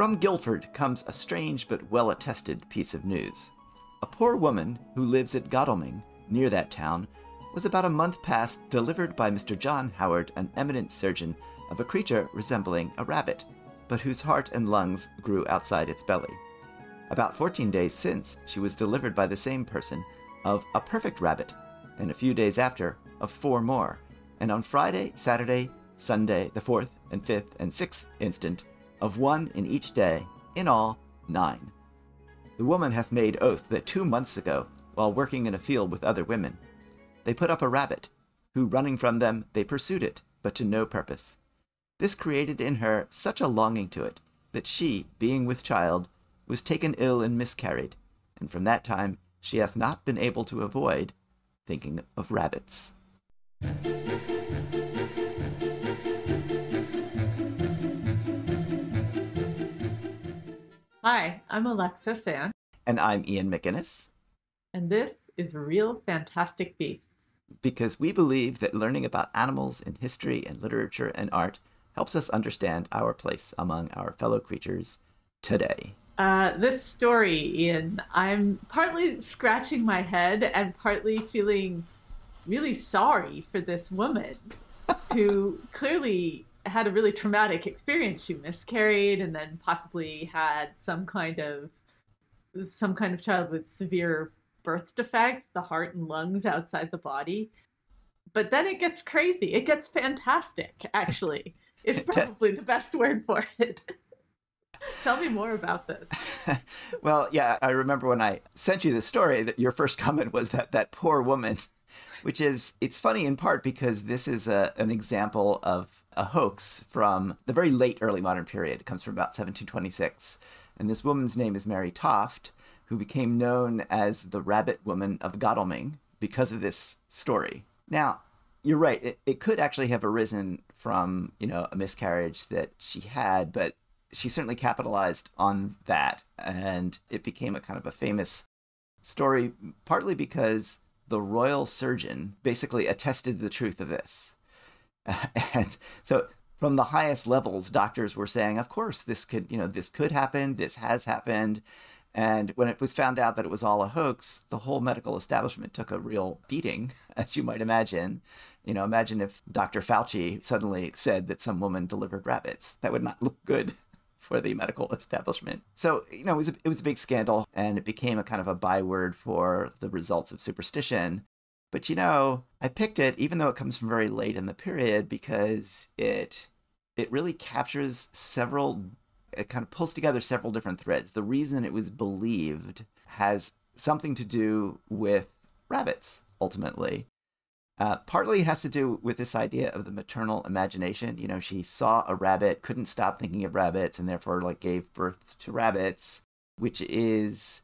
From Guildford comes a strange but well-attested piece of news. A poor woman who lives at Godalming, near that town, was about a month past delivered by Mr. John Howard, an eminent surgeon, of a creature resembling a rabbit, but whose heart and lungs grew outside its belly. About 14 days since, she was delivered by the same person of a perfect rabbit, and a few days after, of 4 more, and on Friday, Saturday, Sunday, the 4th and 5th and 6th instant, of 1 in each day, in all 9. The woman hath made oath that 2 months ago, while working in a field with other women, they put up a rabbit, who running from them, they pursued it, but to no purpose. This created in her such a longing to it, that she, being with child, was taken ill and miscarried, and from that time she hath not been able to avoid thinking of rabbits. Hi, I'm Alexa Sand. And I'm Ian McInnis. And this is Real Fantastic Beasts. Because we believe that learning about animals in history and literature and art helps us understand our place among our fellow creatures today. This story, Ian, I'm partly scratching my head and partly feeling really sorry for this woman who clearly had a really traumatic experience. She miscarried and then possibly had some kind of child with severe birth defects, the heart and lungs outside the body. But then it gets crazy. It gets fantastic, actually. It's probably the best word for it. Tell me more about this. Well, yeah, I remember when I sent you this story, that your first comment was that poor woman, which is, it's funny in part because this is an example of a hoax from the very late early modern period. It comes from about 1726. And this woman's name is Mary Toft, who became known as the Rabbit Woman of Godalming because of this story. Now, you're right. It could actually have arisen from, a miscarriage that she had, but she certainly capitalized on that. And it became a kind of a famous story, partly because the royal surgeon basically attested the truth of this. And so from the highest levels, doctors were saying, of course, this could happen. This has happened. And when it was found out that it was all a hoax, the whole medical establishment took a real beating, as you might imagine. Imagine if Dr. Fauci suddenly said that some woman delivered rabbits. That would not look good for the medical establishment. So, it was a big scandal, and it became a kind of a byword for the results of superstition. But, I picked it, even though it comes from very late in the period, because it really captures it kind of pulls together several different threads. The reason it was believed has something to do with rabbits, ultimately. Partly it has to do with this idea of the maternal imagination. She saw a rabbit, couldn't stop thinking of rabbits, and therefore gave birth to rabbits, which is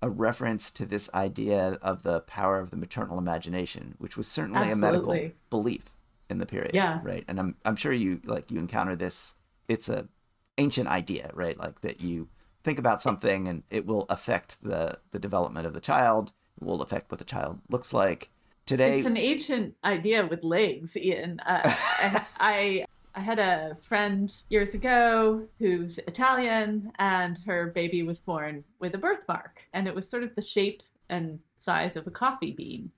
a reference to this idea of the power of the maternal imagination, which was certainly a medical belief in the period. Yeah. Right. And I'm sure you encounter this. It's a ancient idea, right? Like that you think about something and it will affect the development of the child. It will affect what the child looks like. Today, it's an ancient idea with legs, Ian. I had a friend years ago who's Italian, and her baby was born with a birthmark, and it was sort of the shape and size of a coffee bean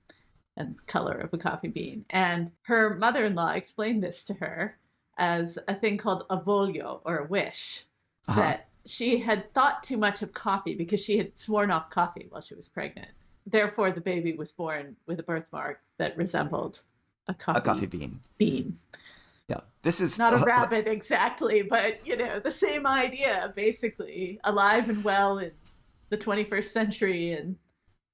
and color of a coffee bean. And her mother-in-law explained this to her as a thing called a voglio, or a wish, that she had thought too much of coffee because she had sworn off coffee while she was pregnant. Therefore, the baby was born with a birthmark that resembled a coffee bean. Yeah, this is not a rabbit exactly, but, the same idea, basically, alive and well in the 21st century and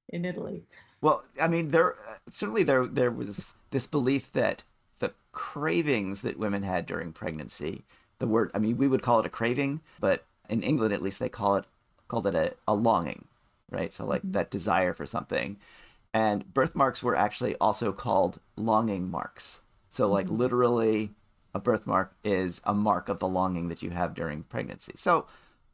in Italy. Well, I mean, there was this belief that the cravings that women had during pregnancy, the word, I mean, we would call it a craving, but in England, at least, they called it a longing, right? So like that desire for something. And birthmarks were actually also called longing marks. So like literally a birthmark is a mark of the longing that you have during pregnancy. So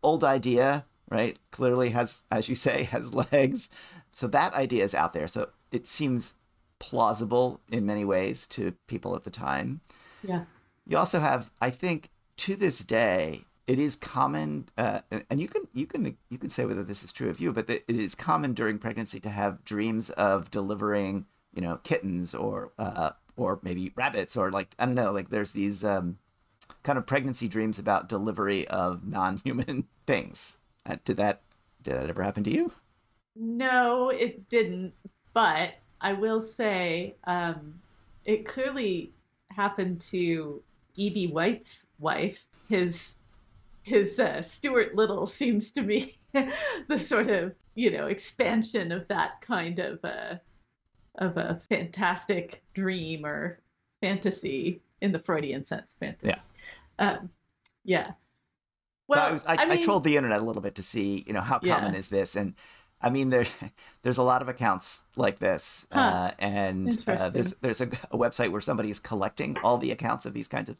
old idea, right? Clearly has, as you say, has legs. So that idea is out there. So it seems plausible in many ways to people at the time. Yeah. You also have, I think, to this day, it is common, and you can say whether this is true of you, but it is common during pregnancy to have dreams of delivering, kittens or maybe rabbits, or there's these kind of pregnancy dreams about delivery of non-human things. Did that ever happen to you? No, it didn't. But I will say it clearly happened to E.B. White's wife. His Stuart Little seems to be the sort of, expansion of that kind of a fantastic dream or fantasy in the Freudian sense, fantasy. Yeah. Well, so I trolled the internet a little bit to see, how common is this? And I mean, there's a lot of accounts like this, and there's a website where somebody is collecting all the accounts of these kinds of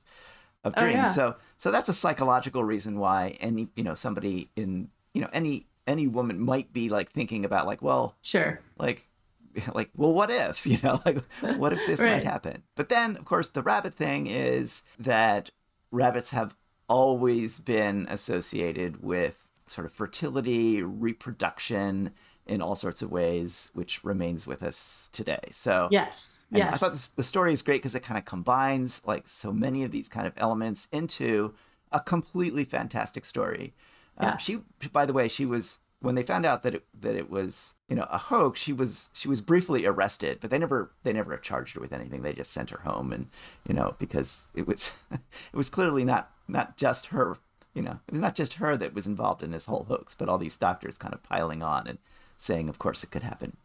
dreams. Oh, yeah. So that's a psychological reason why any somebody in any woman might be thinking about what if what if this right. might happen? But then of course the rabbit thing is that rabbits have always been associated with sort of fertility, reproduction in all sorts of ways, which remains with us today. So yes, I thought the story is great because it kind of combines so many of these kind of elements into a completely fantastic story. Yeah. She, by the way, she was, when they found out that it was a hoax, she was briefly arrested, but they never charged her with anything. They just sent her home, and because it was clearly not just her. It was not just her that was involved in this whole hoax, but all these doctors kind of piling on and saying, of course, it could happen.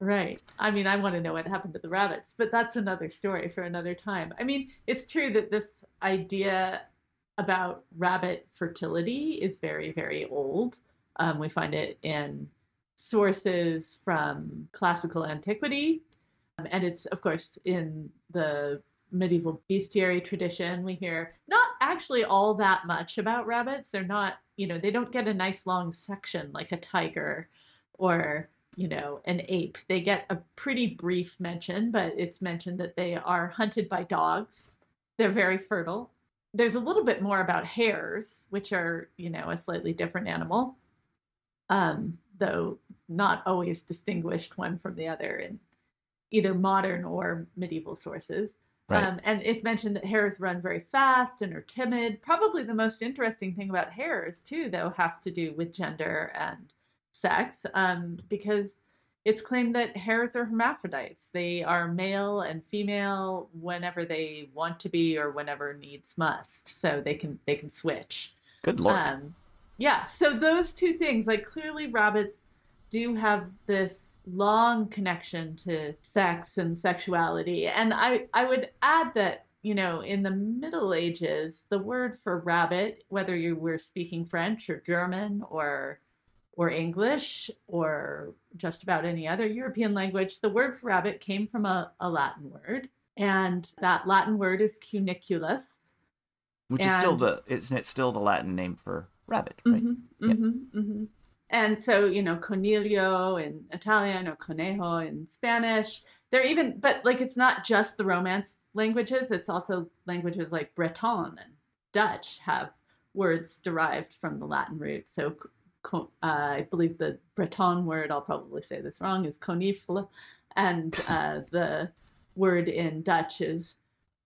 Right. I mean, I want to know what happened to the rabbits, but that's another story for another time. I mean, it's true that this idea about rabbit fertility is very, very old. We find it in sources from classical antiquity. And it's, of course, in the medieval bestiary tradition. We hear not actually all that much about rabbits. They're not, they don't get a nice long section like a tiger or, an ape. They get a pretty brief mention, but it's mentioned that they are hunted by dogs. They're very fertile. There's a little bit more about hares, which are, a slightly different animal, though not always distinguished one from the other in either modern or medieval sources. Right. And it's mentioned that hares run very fast and are timid. Probably the most interesting thing about hares, too, though, has to do with gender and sex, because it's claimed that hares are hermaphrodites. They are male and female whenever they want to be or whenever needs must. So they can switch. Good Lord. So those two things, clearly rabbits do have this long connection to sex and sexuality. And I would add that, in the Middle Ages, the word for rabbit, whether you were speaking French or German or English or just about any other European language, the word for rabbit came from a Latin word. And that Latin word is cuniculus. Which is still isn't it still the Latin name for rabbit, right? Mm-hmm, yeah. Mm-hmm. And so, coniglio in Italian or conejo in Spanish. But it's not just the Romance languages. It's also languages like Breton and Dutch have words derived from the Latin root. So I believe the Breton word, I'll probably say this wrong, is conifle. And the word in Dutch is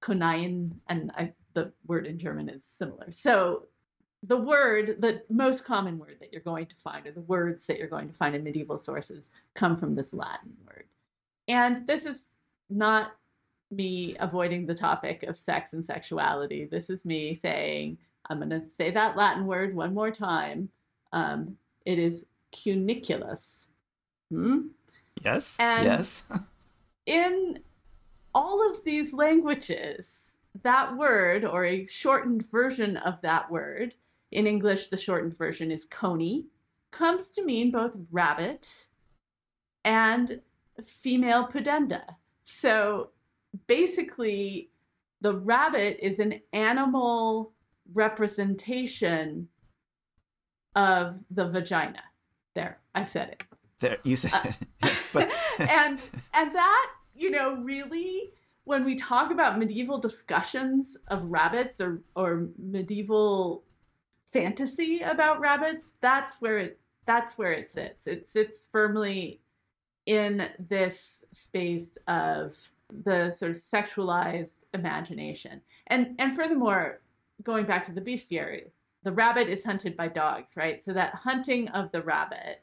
konijn. And the word in German is similar. So the most common word that you're going to find, or the words that you're going to find in medieval sources, come from this Latin word. And this is not me avoiding the topic of sex and sexuality. This is me saying, I'm going to say that Latin word one more time. It is cuniculus. Yes. And yes. In all of these languages, that word, or a shortened version of that word, in English, the shortened version is coney, comes to mean both rabbit and female pudenda. So basically, the rabbit is an animal representation of the vagina. There, I said it. There, you said it. But... and that, really... When we talk about medieval discussions of rabbits or medieval fantasy about rabbits, that's where it sits. It sits firmly in this space of the sort of sexualized imagination. And furthermore, going back to the bestiary, the rabbit is hunted by dogs, right? So that hunting of the rabbit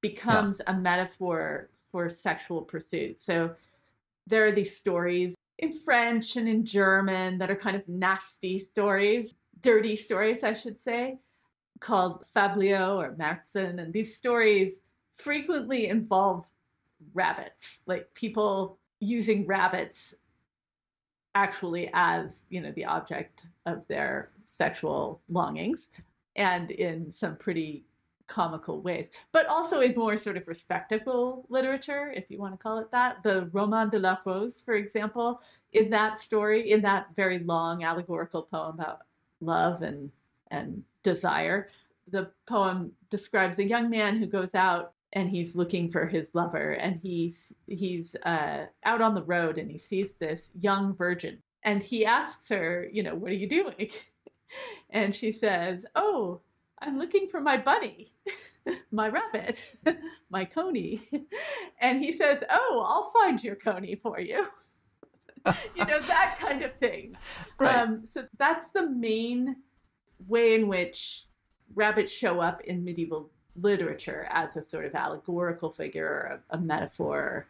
becomes a metaphor for sexual pursuit. So there are these stories in French and in German that are kind of nasty stories, dirty stories, I should say, called Fabliaux or Märzen. And these stories frequently involve rabbits, like people using rabbits actually as, you know, the object of their sexual longings, and in some pretty comical ways, but also in more sort of respectable literature, if you want to call it that. The Roman de la Rose, for example, in that story, in that very long allegorical poem about love and desire, the poem describes a young man who goes out and he's looking for his lover, and he's out on the road and he sees this young virgin, and he asks her, you know, what are you doing? And she says, oh, I'm looking for my bunny, my rabbit, my coney. And he says, oh, I'll find your coney for you. You know, that kind of thing. Right. So that's the main way in which rabbits show up in medieval literature as a sort of allegorical figure or a metaphor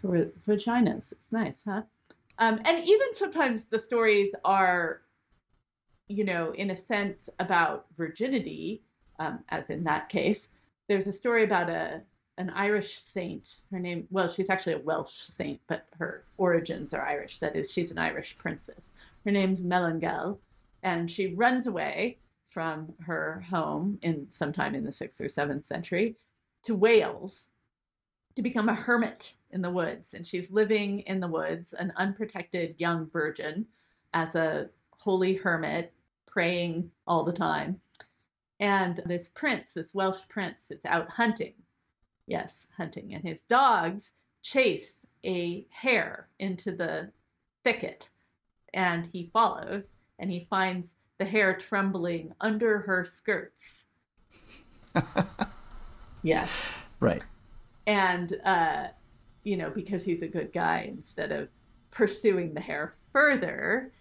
for vaginas. It's nice, huh? And even sometimes the stories are, you know, in a sense about virginity, as in that case. There's a story about an Irish saint. Her name, well, she's actually a Welsh saint, but her origins are Irish. That is, she's an Irish princess. Her name's Melangel, and she runs away from her home in sometime in the 6th or 7th century to Wales to become a hermit in the woods. And she's living in the woods, an unprotected young virgin, as a holy hermit, praying all the time. And this prince, this Welsh prince, is out hunting. Yes, hunting. And his dogs chase a hare into the thicket. And he follows, and he finds the hare trembling under her skirts. Yes. Right. And, you know, because he's a good guy, instead of pursuing the hare further,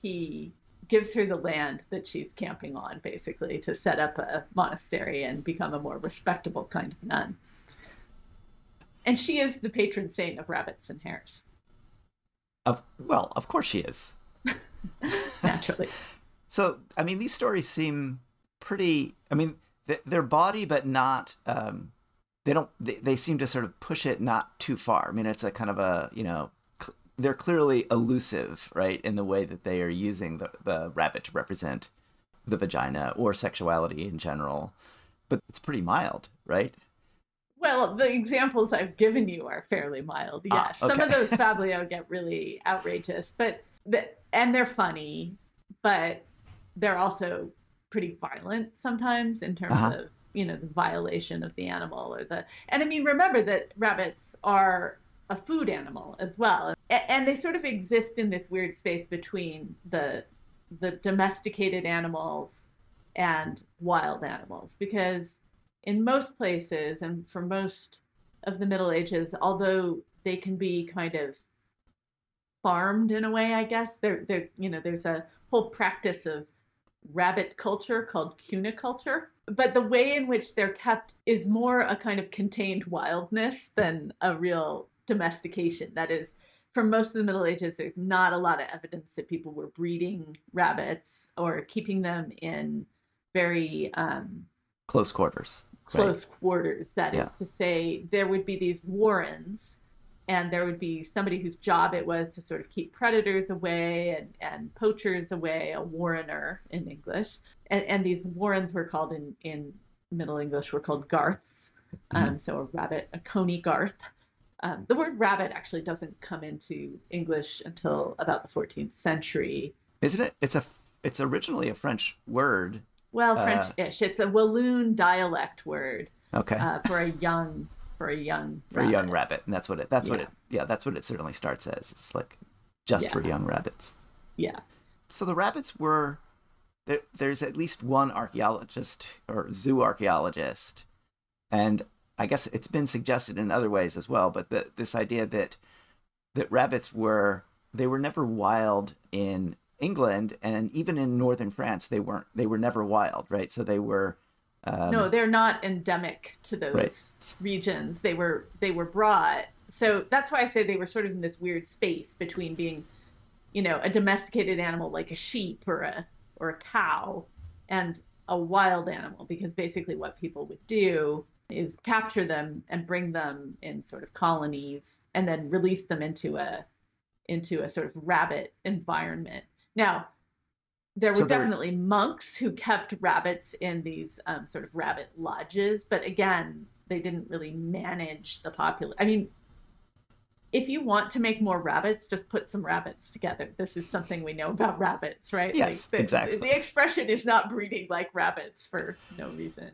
he gives her the land that she's camping on, basically, to set up a monastery and become a more respectable kind of nun. And she is the patron saint of rabbits and hares. Well, of course she is. Naturally. So, I mean, these stories seem pretty, I mean, they're bawdy, but not, they seem to sort of push it not too far. I mean, it's a kind of a, you know, they're clearly elusive, right, in the way that they are using the rabbit to represent the vagina or sexuality in general. But it's pretty mild, right? Well, the examples I've given you are fairly mild, yes. Ah, okay. Some of those fabliaux get really outrageous, but and they're funny, but they're also pretty violent sometimes in terms of, you know, the violation of the animal or the... And I mean, remember that rabbits are a food animal as well. And they sort of exist in this weird space between the domesticated animals and wild animals, because in most places and for most of the Middle Ages, although they can be kind of farmed in a way, I guess, they're, you know, there's a whole practice of rabbit culture called cuniculture. But the way in which they're kept is more a kind of contained wildness than a real domestication. That is, for most of the Middle Ages, there's not a lot of evidence that people were breeding rabbits or keeping them in very... close quarters. Close quarters, that is to say, there would be these warrens, and there would be somebody whose job it was to sort of keep predators away and poachers away, a warrener in English. And these warrens were called in Middle English were called garths. So a rabbit, a coney garth. The word rabbit actually doesn't come into English until about the 14th century. Isn't it? It's originally a French word. Well, French-ish. It's a Walloon dialect word. Okay. For a young rabbit, and that's what it certainly starts as. It's like just for young rabbits. Yeah. So the rabbits were there's at least one archaeologist or zoo archaeologist, and I guess it's been suggested in other ways as well, but this idea that rabbits were never wild in England, and even in northern France they were never wild, right? So they were no, they're not endemic to those regions. They were brought. So that's why I say they were sort of in this weird space between being, you know, a domesticated animal like a sheep or a cow and a wild animal, because basically what people would do is capture them and bring them in sort of colonies and then release them into a sort of rabbit environment. Now, there were definitely monks who kept rabbits in these sort of rabbit lodges, but again, they didn't really manage the population. I mean, if you want to make more rabbits, just put some rabbits together. This is something we know about rabbits, right? Yes, like exactly. The expression is not breeding like rabbits for no reason.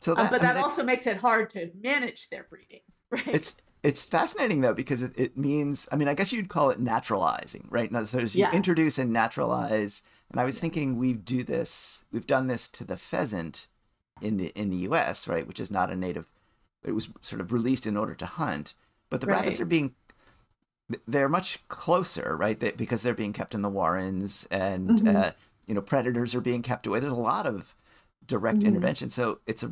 So that, but that also makes it hard to manage their breeding, right? It's fascinating, though, because it means, I mean, I guess you'd call it naturalizing, right? Now, so you introduce and naturalize. And I was thinking we've done this to the pheasant in the U.S., right, which is not a native. It was sort of released in order to hunt. But the rabbits are they're much closer, right, because they're being kept in the warrens and, you know, predators are being kept away. There's a lot of direct intervention. So it's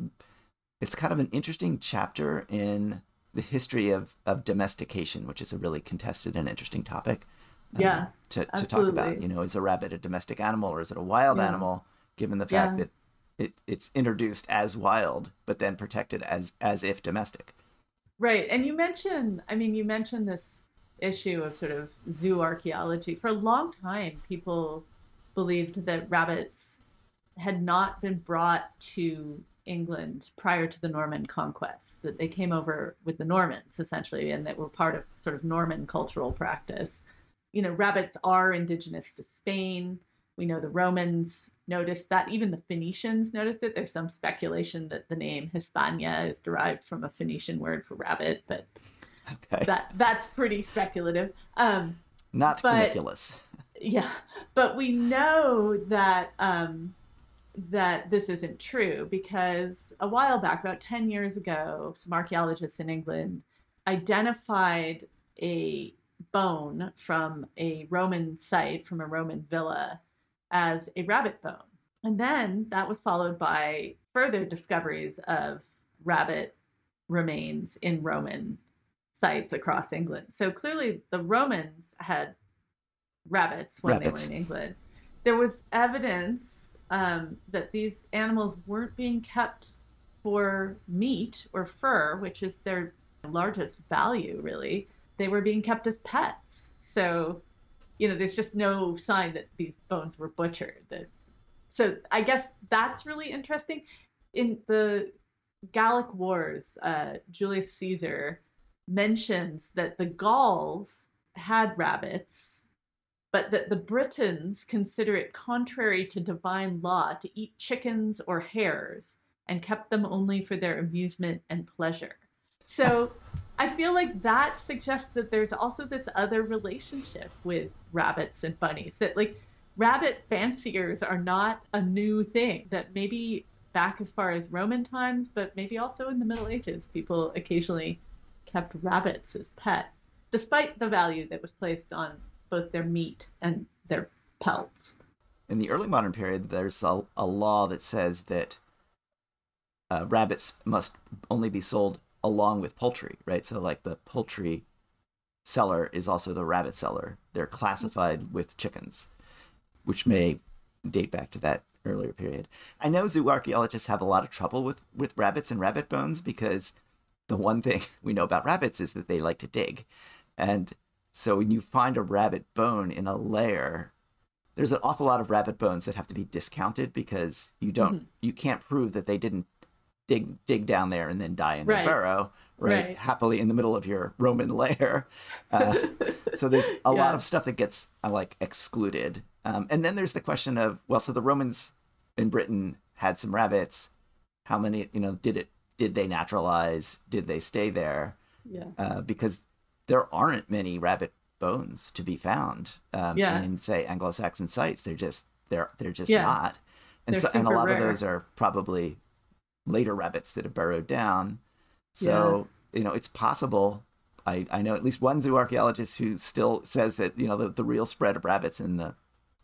kind of an interesting chapter in the history of domestication, which is a really contested and interesting topic to talk about. You know, is a rabbit a domestic animal or is it a wild animal, given the fact that it's introduced as wild, but then protected as if domestic. Right. And you mentioned this issue of sort of zoo archaeology. For a long time, people believed that rabbits had not been brought to England prior to the Norman conquest, that they came over with the Normans, essentially, and that were part of sort of Norman cultural practice. You know, rabbits are indigenous to Spain. We know the Romans noticed that. Even the Phoenicians noticed it. There's some speculation that the name Hispania is derived from a Phoenician word for rabbit, but that's pretty speculative. Not ridiculous. Yeah, but we know that this isn't true, because a while back, about 10 years ago, some archaeologists in England identified a bone from a Roman site, from a Roman villa, as a rabbit bone. And then that was followed by further discoveries of rabbit remains in Roman sites across England. So clearly the Romans had rabbits when they were in England. There was evidence that these animals weren't being kept for meat or fur, which is their largest value, really. They were being kept as pets. So, you know, there's just no sign that these bones were butchered. So I guess that's really interesting. In the Gallic Wars, Julius Caesar mentions that the Gauls had rabbits, but that the Britons consider it contrary to divine law to eat chickens or hares and kept them only for their amusement and pleasure. So I feel like that suggests that there's also this other relationship with rabbits and bunnies, that like rabbit fanciers are not a new thing, that maybe back as far as Roman times, but maybe also in the Middle Ages, people occasionally kept rabbits as pets, despite the value that was placed on both their meat and their pelts. In the early modern period, there's a law that says that rabbits must only be sold along with poultry, right? So like the poultry seller is also the rabbit seller. They're classified with chickens, which may date back to that earlier period. I know zoo archaeologists have a lot of trouble with rabbits and rabbit bones, because the one thing we know about rabbits is that they like to dig. And so when you find a rabbit bone in a lair, there's an awful lot of rabbit bones that have to be discounted, because you can't prove that they didn't dig down there and then die in their burrow, right? Happily in the middle of your Roman lair. So there's a lot of stuff that gets excluded. And then there's the question of, well, so the Romans in Britain had some rabbits. How many, you know, did they naturalize? Did they stay there? Yeah. Because there aren't many rabbit bones to be found in, say, Anglo-Saxon sites. They're just not. And so, and a lot rare. Of those are probably later rabbits that have burrowed down. So, you know, it's possible. I know at least one zoo archaeologist who still says that, you know, the real spread of rabbits in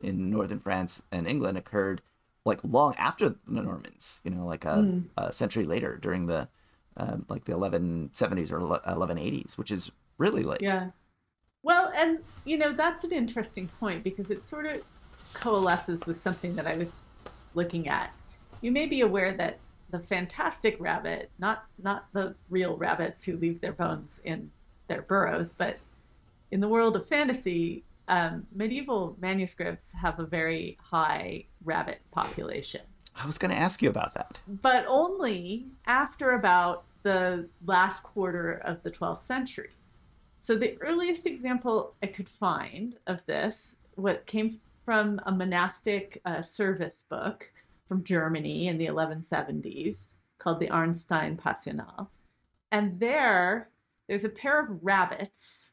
northern France and England occurred like long after the Normans, you know, like a century later during the like the 1170s or 1180s, which is really late. Yeah. Well, and, you know, that's an interesting point because it sort of coalesces with something that I was looking at. You may be aware that the fantastic rabbit, not the real rabbits who leave their bones in their burrows, but in the world of fantasy, medieval manuscripts have a very high rabbit population. I was going to ask you about that. But only after about the last quarter of the 12th century. So the earliest example I could find of this, what came from a monastic service book from Germany in the 1170s called the Arnstein Passional. And there's a pair of rabbits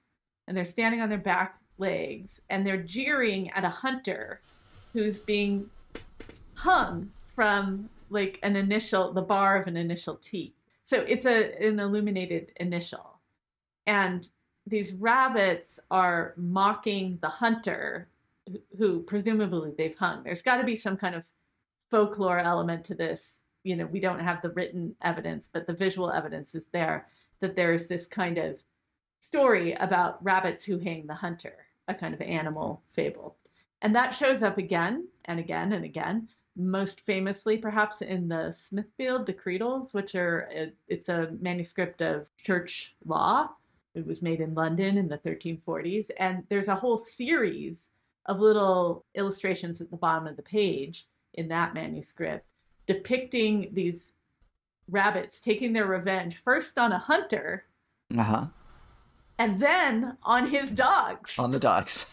and they're standing on their back legs and they're jeering at a hunter who's being hung from like the bar of an initial T. So it's an illuminated initial. And these rabbits are mocking the hunter who presumably they've hung. There's got to be some kind of folklore element to this. You know, we don't have the written evidence, but the visual evidence is there that there's this kind of story about rabbits who hang the hunter, a kind of animal fable. And that shows up again and again and again, most famously perhaps in the Smithfield Decretals, which it's a manuscript of church law. It was made in London in the 1340s. And there's a whole series of little illustrations at the bottom of the page in that manuscript depicting these rabbits taking their revenge first on a hunter and then on his dogs. On the dogs.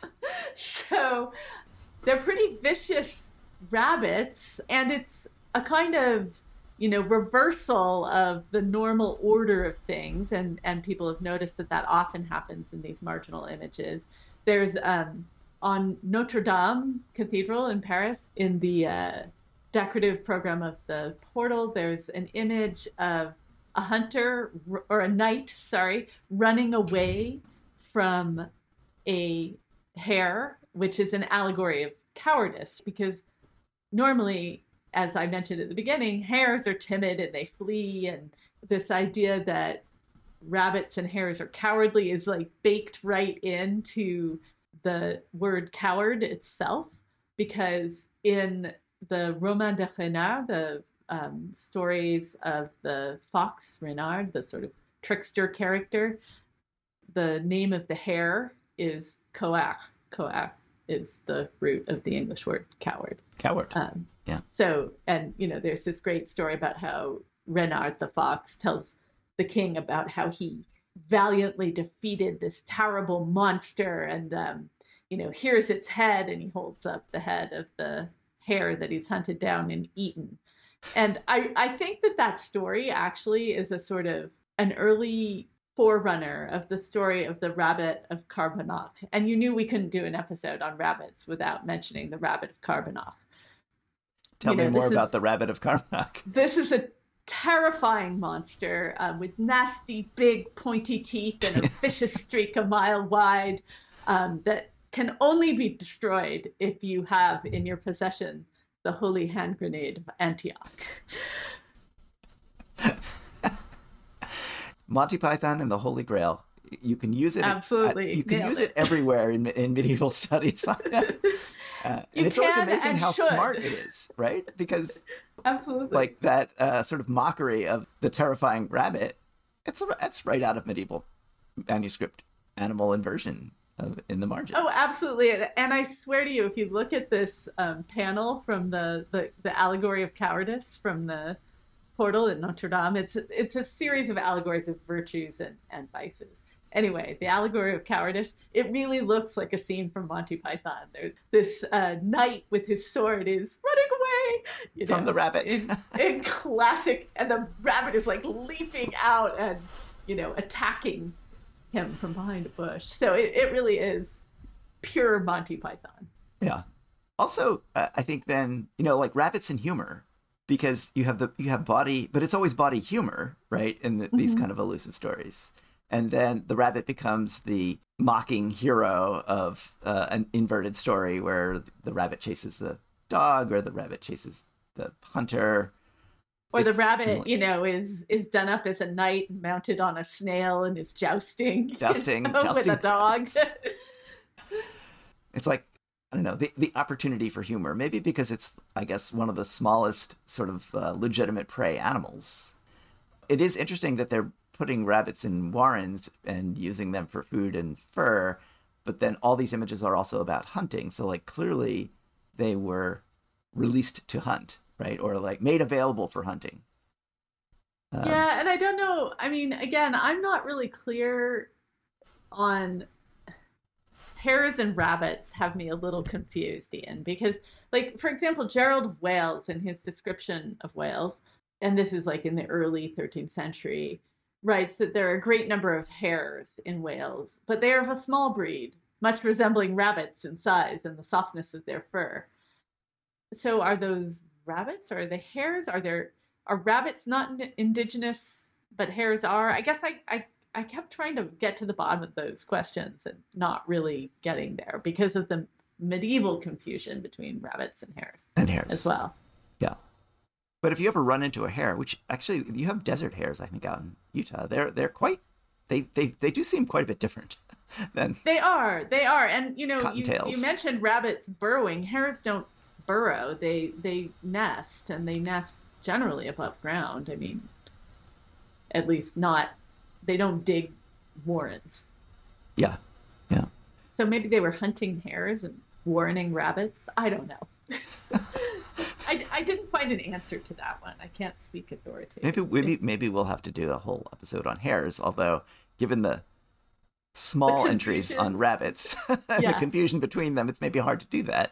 So they're pretty vicious rabbits, and it's a kind of, you know, reversal of the normal order of things, and people have noticed that often happens in these marginal images. There's on Notre Dame Cathedral in Paris, in the decorative program of the portal, there's an image of a hunter, or a knight, sorry, running away from a hare, which is an allegory of cowardice, because normally, as I mentioned at the beginning, hares are timid and they flee, and this idea that rabbits and hares are cowardly is like baked right into the word coward itself, because in the Roman de Renard, the stories of the fox Renard, the sort of trickster character, the name of the hare is coeur. Coeur is the root of the English word coward. Yeah. So, and you know, there's this great story about how Renard the fox tells the king about how he valiantly defeated this terrible monster, and you know, here's its head, and he holds up the head of the hare that he's hunted down and eaten. And I think that story actually is a sort of an early forerunner of the story of the Rabbit of Caerbannog. And you knew we couldn't do an episode on rabbits without mentioning the Rabbit of Caerbannog. Tell me more about the Rabbit of Caerbannog. This is a terrifying monster with nasty, big, pointy teeth and a vicious streak a mile wide that can only be destroyed if you have in your possession the Holy Hand Grenade of Antioch. Monty Python and the Holy Grail. You can use it. Absolutely. You can use it everywhere in medieval studies. And it's always amazing how smart it is, right? Because absolutely, like that sort of mockery of the terrifying rabbit, it's right out of medieval manuscript animal inversion in the margins. Oh, absolutely. And I swear to you, if you look at this panel from the allegory of cowardice from the portal at Notre Dame, it's a series of allegories of virtues and vices. Anyway, the allegory of cowardice, it really looks like a scene from Monty Python. There's this knight with his sword is running away from the rabbit. in classic, and the rabbit is like leaping out and, you know, attacking him from behind a bush. So it really is pure Monty Python. Yeah. Also, I think then, you know, like rabbits and humor, because you have body, but it's always body humor, right? In these kind of elusive stories. And then the rabbit becomes the mocking hero of an inverted story where the rabbit chases the dog or the rabbit chases the hunter. Or the rabbit, you know, is done up as a knight and mounted on a snail and is jousting with a dog. It's like, I don't know, the opportunity for humor, maybe because it's, I guess, one of the smallest sort of legitimate prey animals. It is interesting that they're putting rabbits in warrens and using them for food and fur, but then all these images are also about hunting. So, like, clearly they were released to hunt. Right. Or like made available for hunting. Yeah. And I don't know. I mean, again, I'm not really clear on hares and rabbits have me a little confused, Ian, because like, for example, Gerald of Wales in his description of Wales, and this is like in the early 13th century, writes that there are a great number of hares in Wales, but they are of a small breed, much resembling rabbits in size and the softness of their fur. So are those rabbits or the hares? Are rabbits not indigenous but hares are? I guess I kept trying to get to the bottom of those questions and not really getting there because of the medieval confusion between rabbits and hares. And hares as well. Yeah, but if you ever run into a hare, which actually you have desert hares, I think out in Utah, they're quite they do seem quite a bit different than they are. And you know, you mentioned rabbits burrowing. Hares don't burrow, they nest, and they nest generally above ground. I mean, at least not, they don't dig warrens. Yeah. So maybe they were hunting hares and warrening rabbits. I don't know. I didn't find an answer to that one. I can't speak authoritatively. Maybe we'll have to do a whole episode on hares, although given the small entries on rabbits, the confusion between them, it's maybe hard to do that.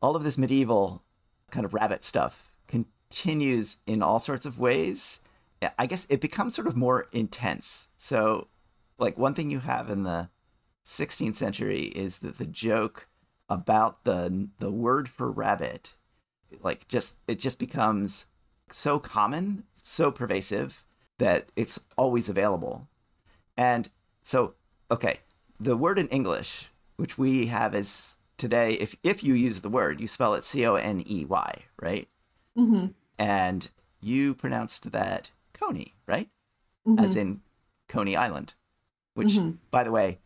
All of this medieval kind of rabbit stuff continues in all sorts of ways. I guess it becomes sort of more intense. So, like, one thing you have in the 16th century is that the joke about the word for rabbit, like, it just becomes so common, so pervasive that it's always available. And so, okay, the word in English, which we have as today, if you use the word, you spell it Coney, right? Mm-hmm. And you pronounced that Coney, right? Mm-hmm. As in Coney Island, which, by the way,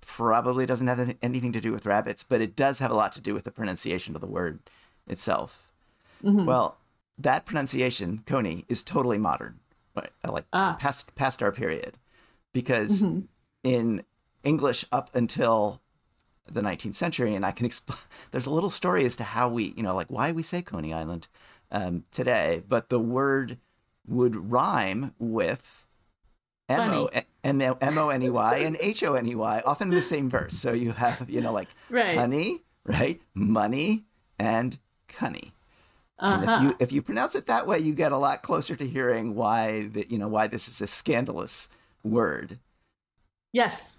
probably doesn't have anything to do with rabbits, but it does have a lot to do with the pronunciation of the word itself. Mm-hmm. Well, that pronunciation, Coney, is totally modern, right? Like past our period, because in English up until the 19th century, and I can explain, there's a little story as to how we, you know, like why we say Coney Island today, but the word would rhyme with M-O-N-E-Y and H-O-N-E-Y, often in the same verse. So you have, you know, like honey, right? Money and cunny. And if you pronounce it that way, you get a lot closer to hearing why this is a scandalous word. Yes.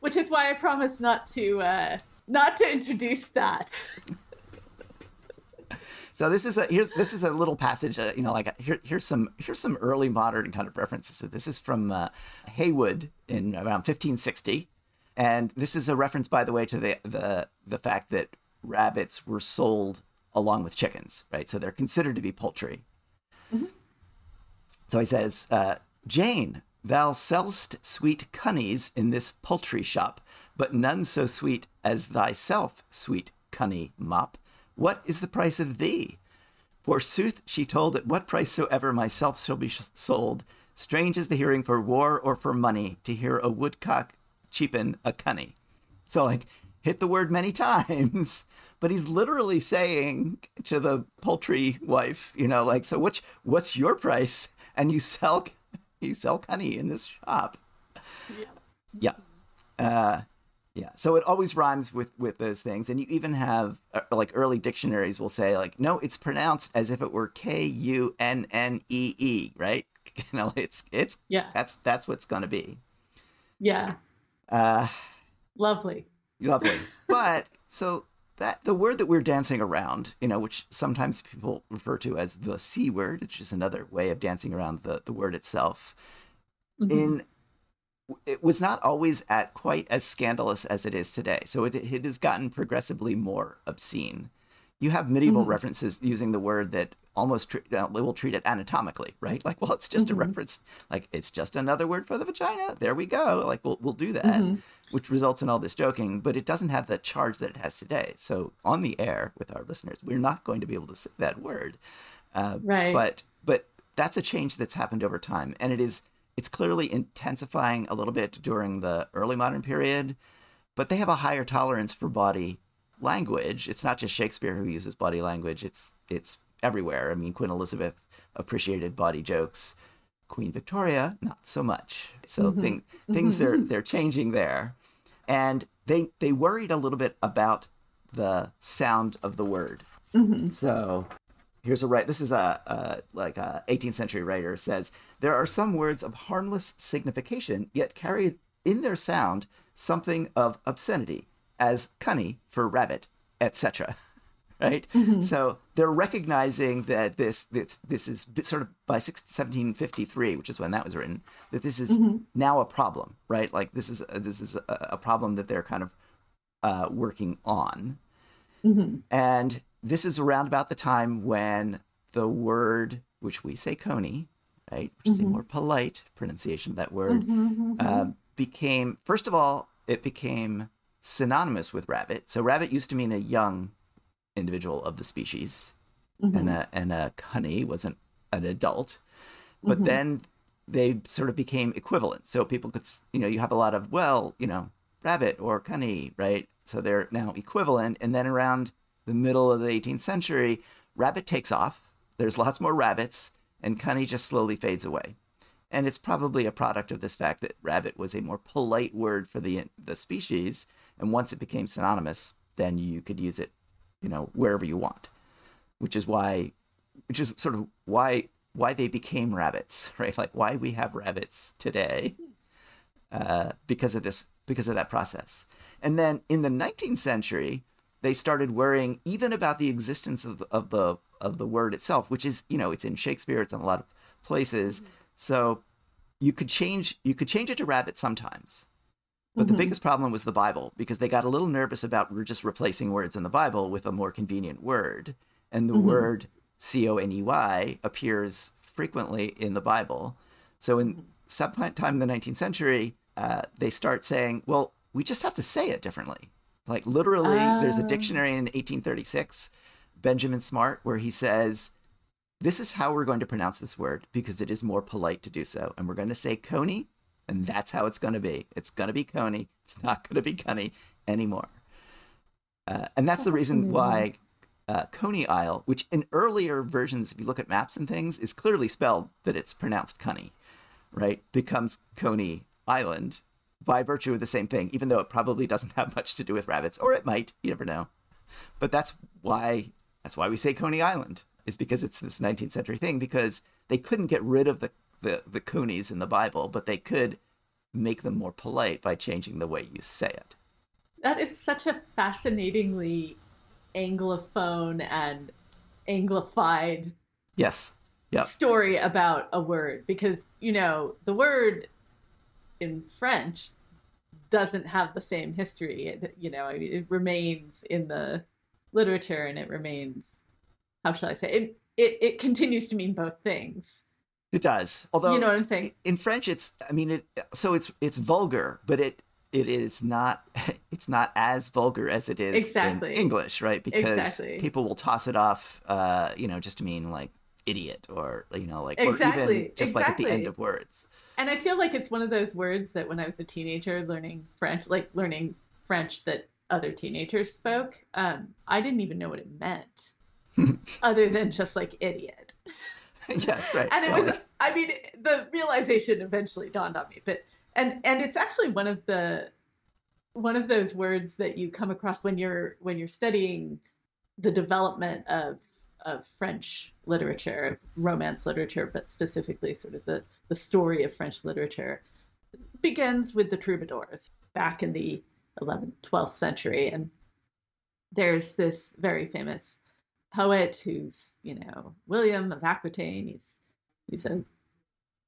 Which is why I promised not to introduce that. So this is a little passage. You know, like here's some early modern kind of references. So this is from Haywood in around 1560, and this is a reference, by the way, to the fact that rabbits were sold along with chickens, right? So they're considered to be poultry. Mm-hmm. So he says, Jane, thou sellest sweet cunnies in this poultry shop, but none so sweet as thyself, sweet cunny mop. What is the price of thee? Forsooth, she told, at what price soever myself shall be sold. Strange is the hearing for war or for money, to hear a woodcock cheapen a cunny. So, like, hit the word many times, but he's literally saying to the poultry wife, you know, like, so what's your price? And you sell cunny in this shop. Yeah. So it always rhymes with those things. And you even have like early dictionaries will say like, no, it's pronounced as if it were K-U-N-N-E-E, right? You know, it's, yeah, that's what's going to be. Yeah. Lovely. Lovely. But so that the word that we're dancing around, you know, which sometimes people refer to as the C word, which is another way of dancing around the word itself, mm-hmm. It was not always at quite as scandalous as it is today. So it has gotten progressively more obscene. You have medieval mm-hmm. references using the word that almost they will treat it anatomically, right? Like, well, it's just mm-hmm. a reference. Like, it's just another word for the vagina. There we go. Like, we'll do that, mm-hmm. which results in all this joking. But it doesn't have the charge that it has today. So on the air with our listeners, we're not going to be able to say that word. Right. But that's a change that's happened over time. And it's clearly intensifying a little bit during the early modern period. But they have a higher tolerance for body language. It's not just Shakespeare who uses body language. It's everywhere. I mean, Queen Elizabeth appreciated body jokes. Queen Victoria, not so much. So mm-hmm. things mm-hmm. they're changing there. And they worried a little bit about the sound of the word. Mm-hmm. So here's a 18th century writer says, there are some words of harmless signification, yet carry in their sound something of obscenity, as cunny for rabbit, etc. Right? Mm-hmm. So they're recognizing that this is sort of by 1753, which is when that was written, that this is mm-hmm. now a problem, right? Like this is a problem that they're kind of working on. Mm-hmm. And this is around about the time when the word, which we say Coney, right, which mm-hmm. is a more polite pronunciation of that word, mm-hmm. Became, first of all, it became synonymous with rabbit. So rabbit used to mean a young individual of the species, mm-hmm. and a cunny was an adult. But mm-hmm. then they sort of became equivalent. So people could, you have a lot of, rabbit or cunny, right? So they're now equivalent. And then around the middle of the 18th century, rabbit takes off. There's lots more rabbits, and cunny just slowly fades away. And it's probably a product of this fact that rabbit was a more polite word for the species. And once it became synonymous, then you could use it, wherever you want, which is sort of why they became rabbits, right? Like why we have rabbits today, because of that process. And then in the 19th century, they started worrying even about the existence of the word itself, which is, it's in Shakespeare, it's in a lot of places. So you could change it to rabbit sometimes. But mm-hmm. the biggest problem was the Bible, because they got a little nervous about just replacing words in the Bible with a more convenient word. And the mm-hmm. word Coney appears frequently in the Bible. So in sometime in the 19th century, they start saying, well, we just have to say it differently. Like literally, there's a dictionary in 1836, Benjamin Smart, where he says, this is how we're going to pronounce this word because it is more polite to do so. And we're going to say Coney. And that's how it's going to be. It's going to be Coney. It's not going to be Cunny anymore. And that's the reason why Coney Isle, which in earlier versions, if you look at maps and things, is clearly spelled that it's pronounced Cunny, right? Becomes Coney Island by virtue of the same thing, even though it probably doesn't have much to do with rabbits, or it might. You never know. But that's why we say Coney Island, is because it's this 19th century thing, because they couldn't get rid of the Coneys in the Bible, but they could make them more polite by changing the way you say it. That is such a fascinatingly Anglophone and Anglified story about a word, because, the word in French doesn't have the same history. It remains in the literature, and it remains, how shall I say, it continues to mean both things. It does. Although, you know what I'm saying? In French, it's vulgar, but it's not as vulgar as it is in English, right? Because people will toss it off, just to mean like idiot or, or even just like at the end of words. And I feel like it's one of those words that when I was a teenager learning French that other teenagers spoke, I didn't even know what it meant other than just like idiot. Yes, right. And it was, the realization eventually dawned on me, but, and it's actually one of those words that you come across when you're studying the development of French literature, of Romance literature, but specifically sort of the story of French literature. It begins with the troubadours back in the 11th, 12th century. And there's this very famous poet who's, you know, William of Aquitaine. He's a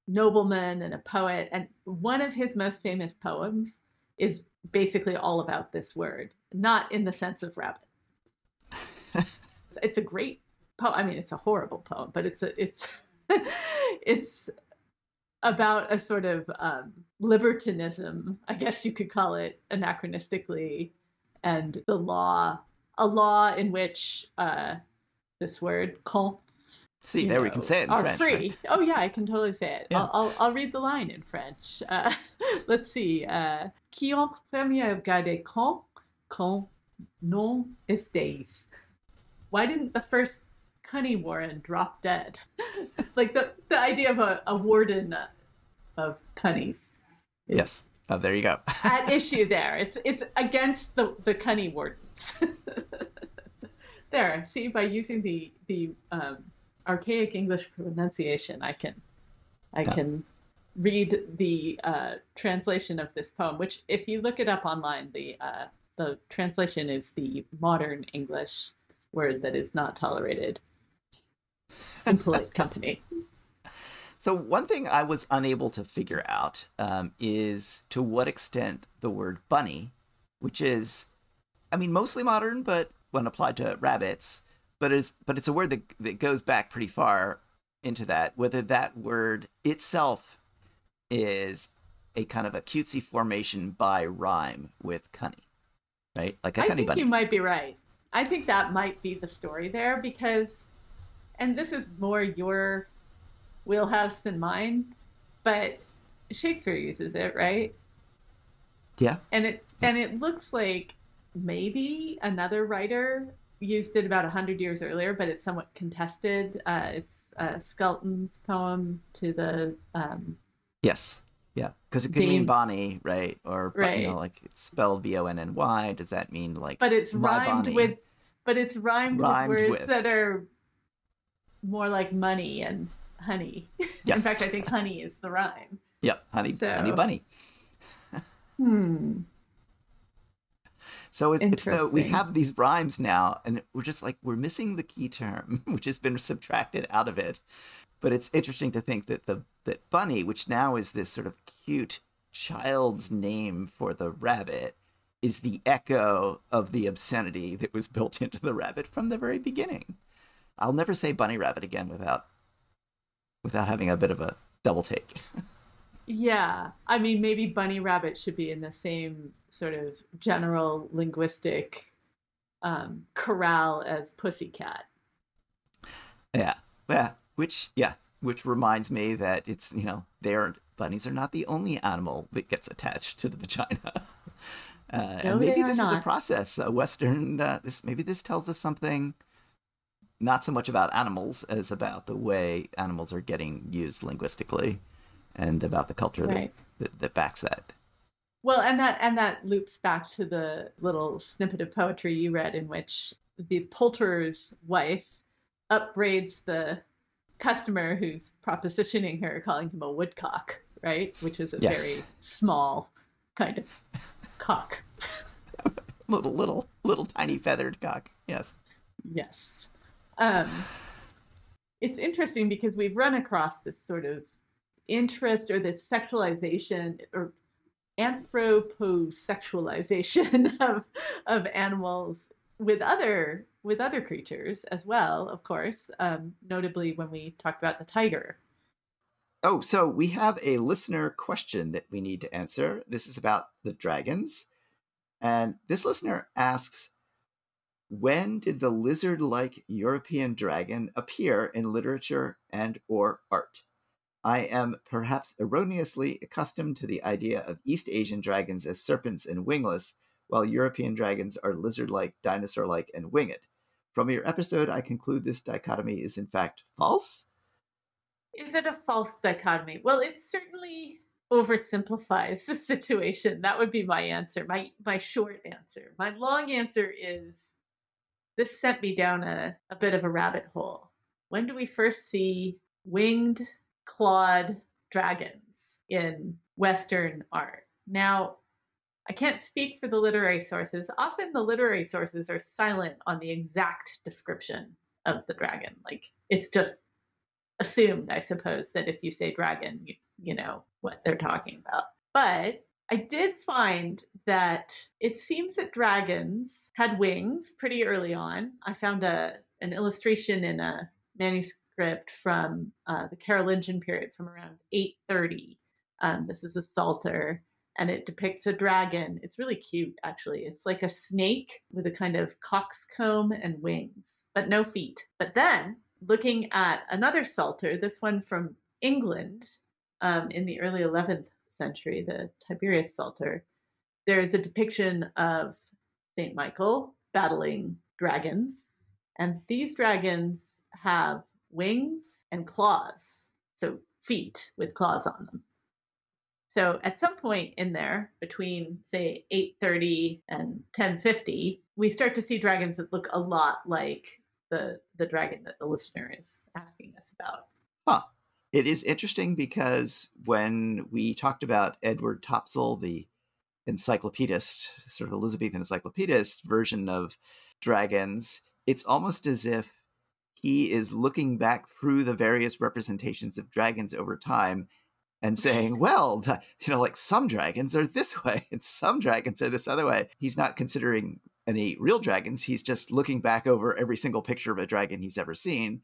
nobleman and a poet. And one of his most famous poems is basically all about this word, not in the sense of rabbit. It's a great poem. I mean, it's a horrible poem, but it's about a sort of libertinism, I guess you could call it, anachronistically, and the law, a law in which this word, con, see, there, know, we can say it in are French. Free. Right? Oh, yeah, I can totally say it. Yeah. I'll read the line in French. Let's see. Qui en premier garde con, con non estes. Why didn't the first Cunny Warren drop dead? Like the idea of a warden of cunnies. Yes. Oh, there you go. At issue there. It's against the cunny wardens. There. See, by using the archaic English pronunciation, I can read the translation of this poem, which, if you look it up online, the translation is the modern English word that is not tolerated in polite company. So one thing I was unable to figure out is to what extent the word bunny, which is, I mean, mostly modern, but when applied to rabbits, but it's a word that goes back pretty far into that, whether that word itself is a kind of a cutesy formation by rhyme with cunny, right? Like a cunny bunny. I think you might be right. I think that might be the story there, because, and this is more your wheelhouse than mine, but Shakespeare uses it, right? Yeah. And it looks like maybe another writer used it about 100 years earlier, but it's somewhat contested. It's Skelton's poem to the yes. Yeah, because it could mean Bonnie, right? Or, right. You know, like, it's spelled B-O-N-N-Y. Does that mean, like, but it's rhymed Bonnie? With words that are more like money and honey. Yes. In fact, I think honey is the rhyme. Yep, honey, so. Honey bunny. So it's though we have these rhymes now, and we're just like, we're missing the key term, which has been subtracted out of it. But it's interesting to think that that bunny, which now is this sort of cute child's name for the rabbit, is the echo of the obscenity that was built into the rabbit from the very beginning. I'll never say bunny rabbit again without having a bit of a double take. Yeah. I mean, maybe bunny rabbit should be in the same sort of general linguistic corral as pussycat. Yeah. Yeah. Which reminds me that it's, you know, bunnies are not the only animal that gets attached to the vagina. And maybe this is a process, a Western, this tells us something not so much about animals as about the way animals are getting used linguistically and about the culture that backs that. Well, and that loops back to the little snippet of poetry you read in which the poulterer's wife upbraids the customer who's propositioning her, calling him a woodcock, right? Which is a very small kind of cock. little tiny feathered cock. Yes. It's interesting because we've run across this sort of interest or this sexualization or anthroposexualization of animals with other creatures as well, of course, notably when we talked about the tiger. Oh, so we have a listener question that we need to answer. This is about the dragons. And this listener asks, when did the lizard-like European dragon appear in literature and or art? I am perhaps erroneously accustomed to the idea of East Asian dragons as serpents and wingless, while European dragons are lizard-like, dinosaur-like, and winged. From your episode, I conclude this dichotomy is in fact false. Is it a false dichotomy? Well, it certainly oversimplifies the situation. That would be my answer, my short answer. My long answer is this sent me down a bit of a rabbit hole. When do we first see winged, clawed dragons in Western art? Now, I can't speak for the literary sources. Often the literary sources are silent on the exact description of the dragon. Like, it's just assumed, I suppose, that if you say dragon, you know what they're talking about. But I did find that it seems that dragons had wings pretty early on. I found an illustration in a manuscript from the Carolingian period from around 830. This is a Psalter. And it depicts a dragon. It's really cute, actually. It's like a snake with a kind of coxcomb and wings, but no feet. But then, looking at another Psalter, this one from England in the early 11th century, the Tiberius Psalter, there is a depiction of Saint Michael battling dragons. And these dragons have wings and claws, so feet with claws on them. So at some point in there, between, say, 830 and 1050, we start to see dragons that look a lot like the dragon that the listener is asking us about. Huh. It is interesting because when we talked about Edward Topsell, the encyclopedist, sort of Elizabethan encyclopedist version of dragons, it's almost as if he is looking back through the various representations of dragons over time and saying, well, like some dragons are this way and some dragons are this other way. He's not considering any real dragons. He's just looking back over every single picture of a dragon he's ever seen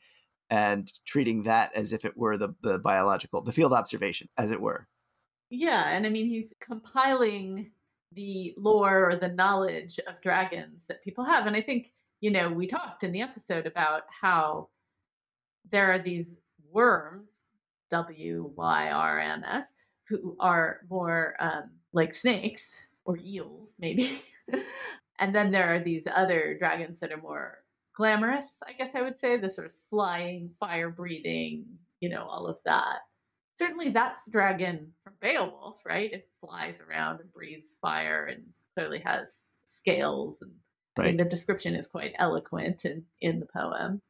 and treating that as if it were the biological, the field observation, as it were. Yeah. And I mean, he's compiling the lore or the knowledge of dragons that people have. And I think, we talked in the episode about how there are these worms, WYRMS, who are more like snakes or eels, maybe. And then there are these other dragons that are more glamorous, I guess I would say, the sort of flying, fire breathing, all of that. Certainly that's the dragon from Beowulf, right? It flies around and breathes fire and clearly has scales. And right. I mean, the description is quite eloquent in the poem.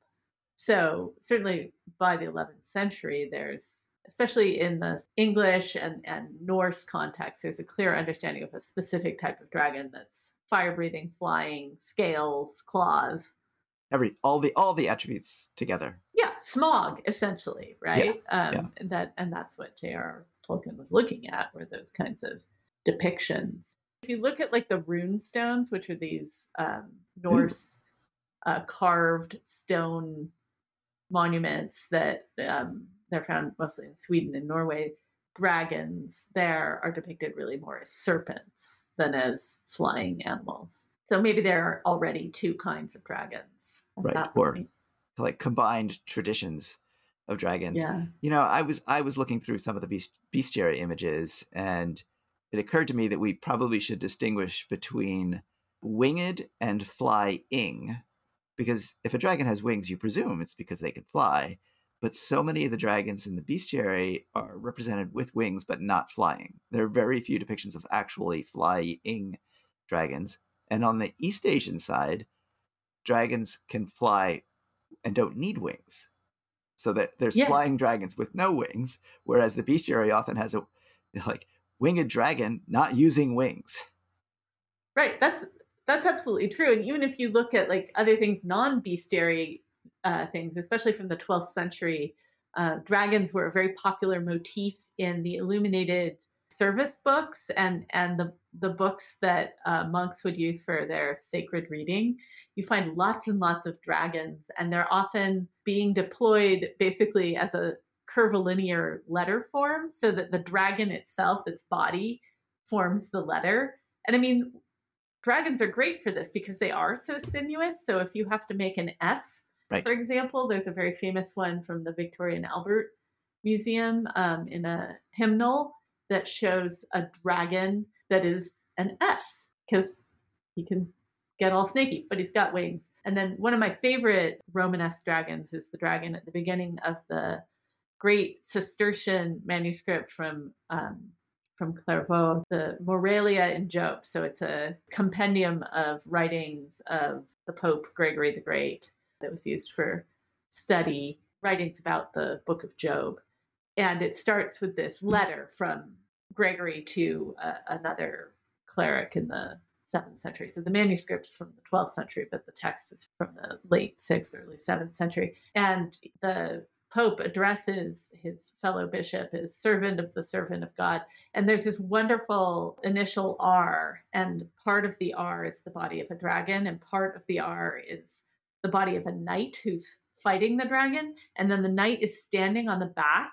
So certainly by the 11th century, there's, especially in the English and Norse context, there's a clear understanding of a specific type of dragon that's fire-breathing, flying, scales, claws. All the attributes together. Yeah, smog, essentially, right? Yeah, yeah. And that's what J.R. Tolkien was looking at, were those kinds of depictions. If you look at the rune stones, which are these Norse carved stone monuments that they're found mostly in Sweden and Norway, dragons there are depicted really more as serpents than as flying animals. So maybe there are already two kinds of dragons. Right, or combined traditions of dragons. Yeah. I was looking through some of the bestiary images, and it occurred to me that we probably should distinguish between winged and flying, because if a dragon has wings, you presume it's because they can fly. But so many of the dragons in the bestiary are represented with wings, but not flying. There are very few depictions of actually flying dragons. And on the East Asian side, dragons can fly and don't need wings. So that there's flying dragons with no wings, whereas the bestiary often has a winged dragon not using wings. Right. That's absolutely true. And even if you look at other things, non-bestiary things, especially from the 12th century, dragons were a very popular motif in the illuminated service books and the books that monks would use for their sacred reading. You find lots and lots of dragons, and they're often being deployed basically as a curvilinear letter form so that the dragon itself, its body, forms the letter. And I mean, dragons are great for this because they are so sinuous. So if you have to make an S, right, for example, there's a very famous one from the Victoria and Albert Museum in a hymnal that shows a dragon that is an S because he can get all snaky, but he's got wings. And then one of my favorite Romanesque dragons is the dragon at the beginning of the great Cistercian manuscript from Clairvaux, the Moralia and Job. So it's a compendium of writings of the Pope Gregory the Great that was used for study, writings about the Book of Job. And it starts with this letter from Gregory to another cleric in the 7th century. So the manuscript's from the 12th century, but the text is from the late 6th, early 7th century. And the Pope addresses his fellow bishop as servant of the servant of God. And there's this wonderful initial R, and part of the R is the body of a dragon, and part of the R is the body of a knight who's fighting the dragon. And then the knight is standing on the back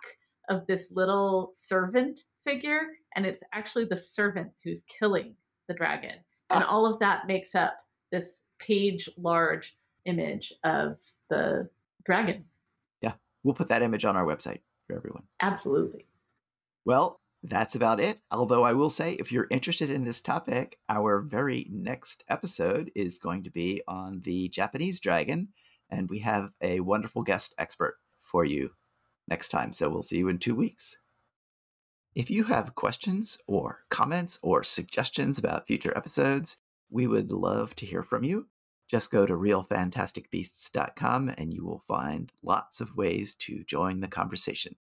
of this little servant figure, and it's actually the servant who's killing the dragon. And all of that makes up this page-large image of the dragon. We'll put that image on our website for everyone. Absolutely. Well, that's about it. Although I will say, if you're interested in this topic, our very next episode is going to be on the Japanese dragon, and we have a wonderful guest expert for you next time. So we'll see you in 2 weeks. If you have questions or comments or suggestions about future episodes, we would love to hear from you. Just go to realfantasticbeasts.com and you will find lots of ways to join the conversation.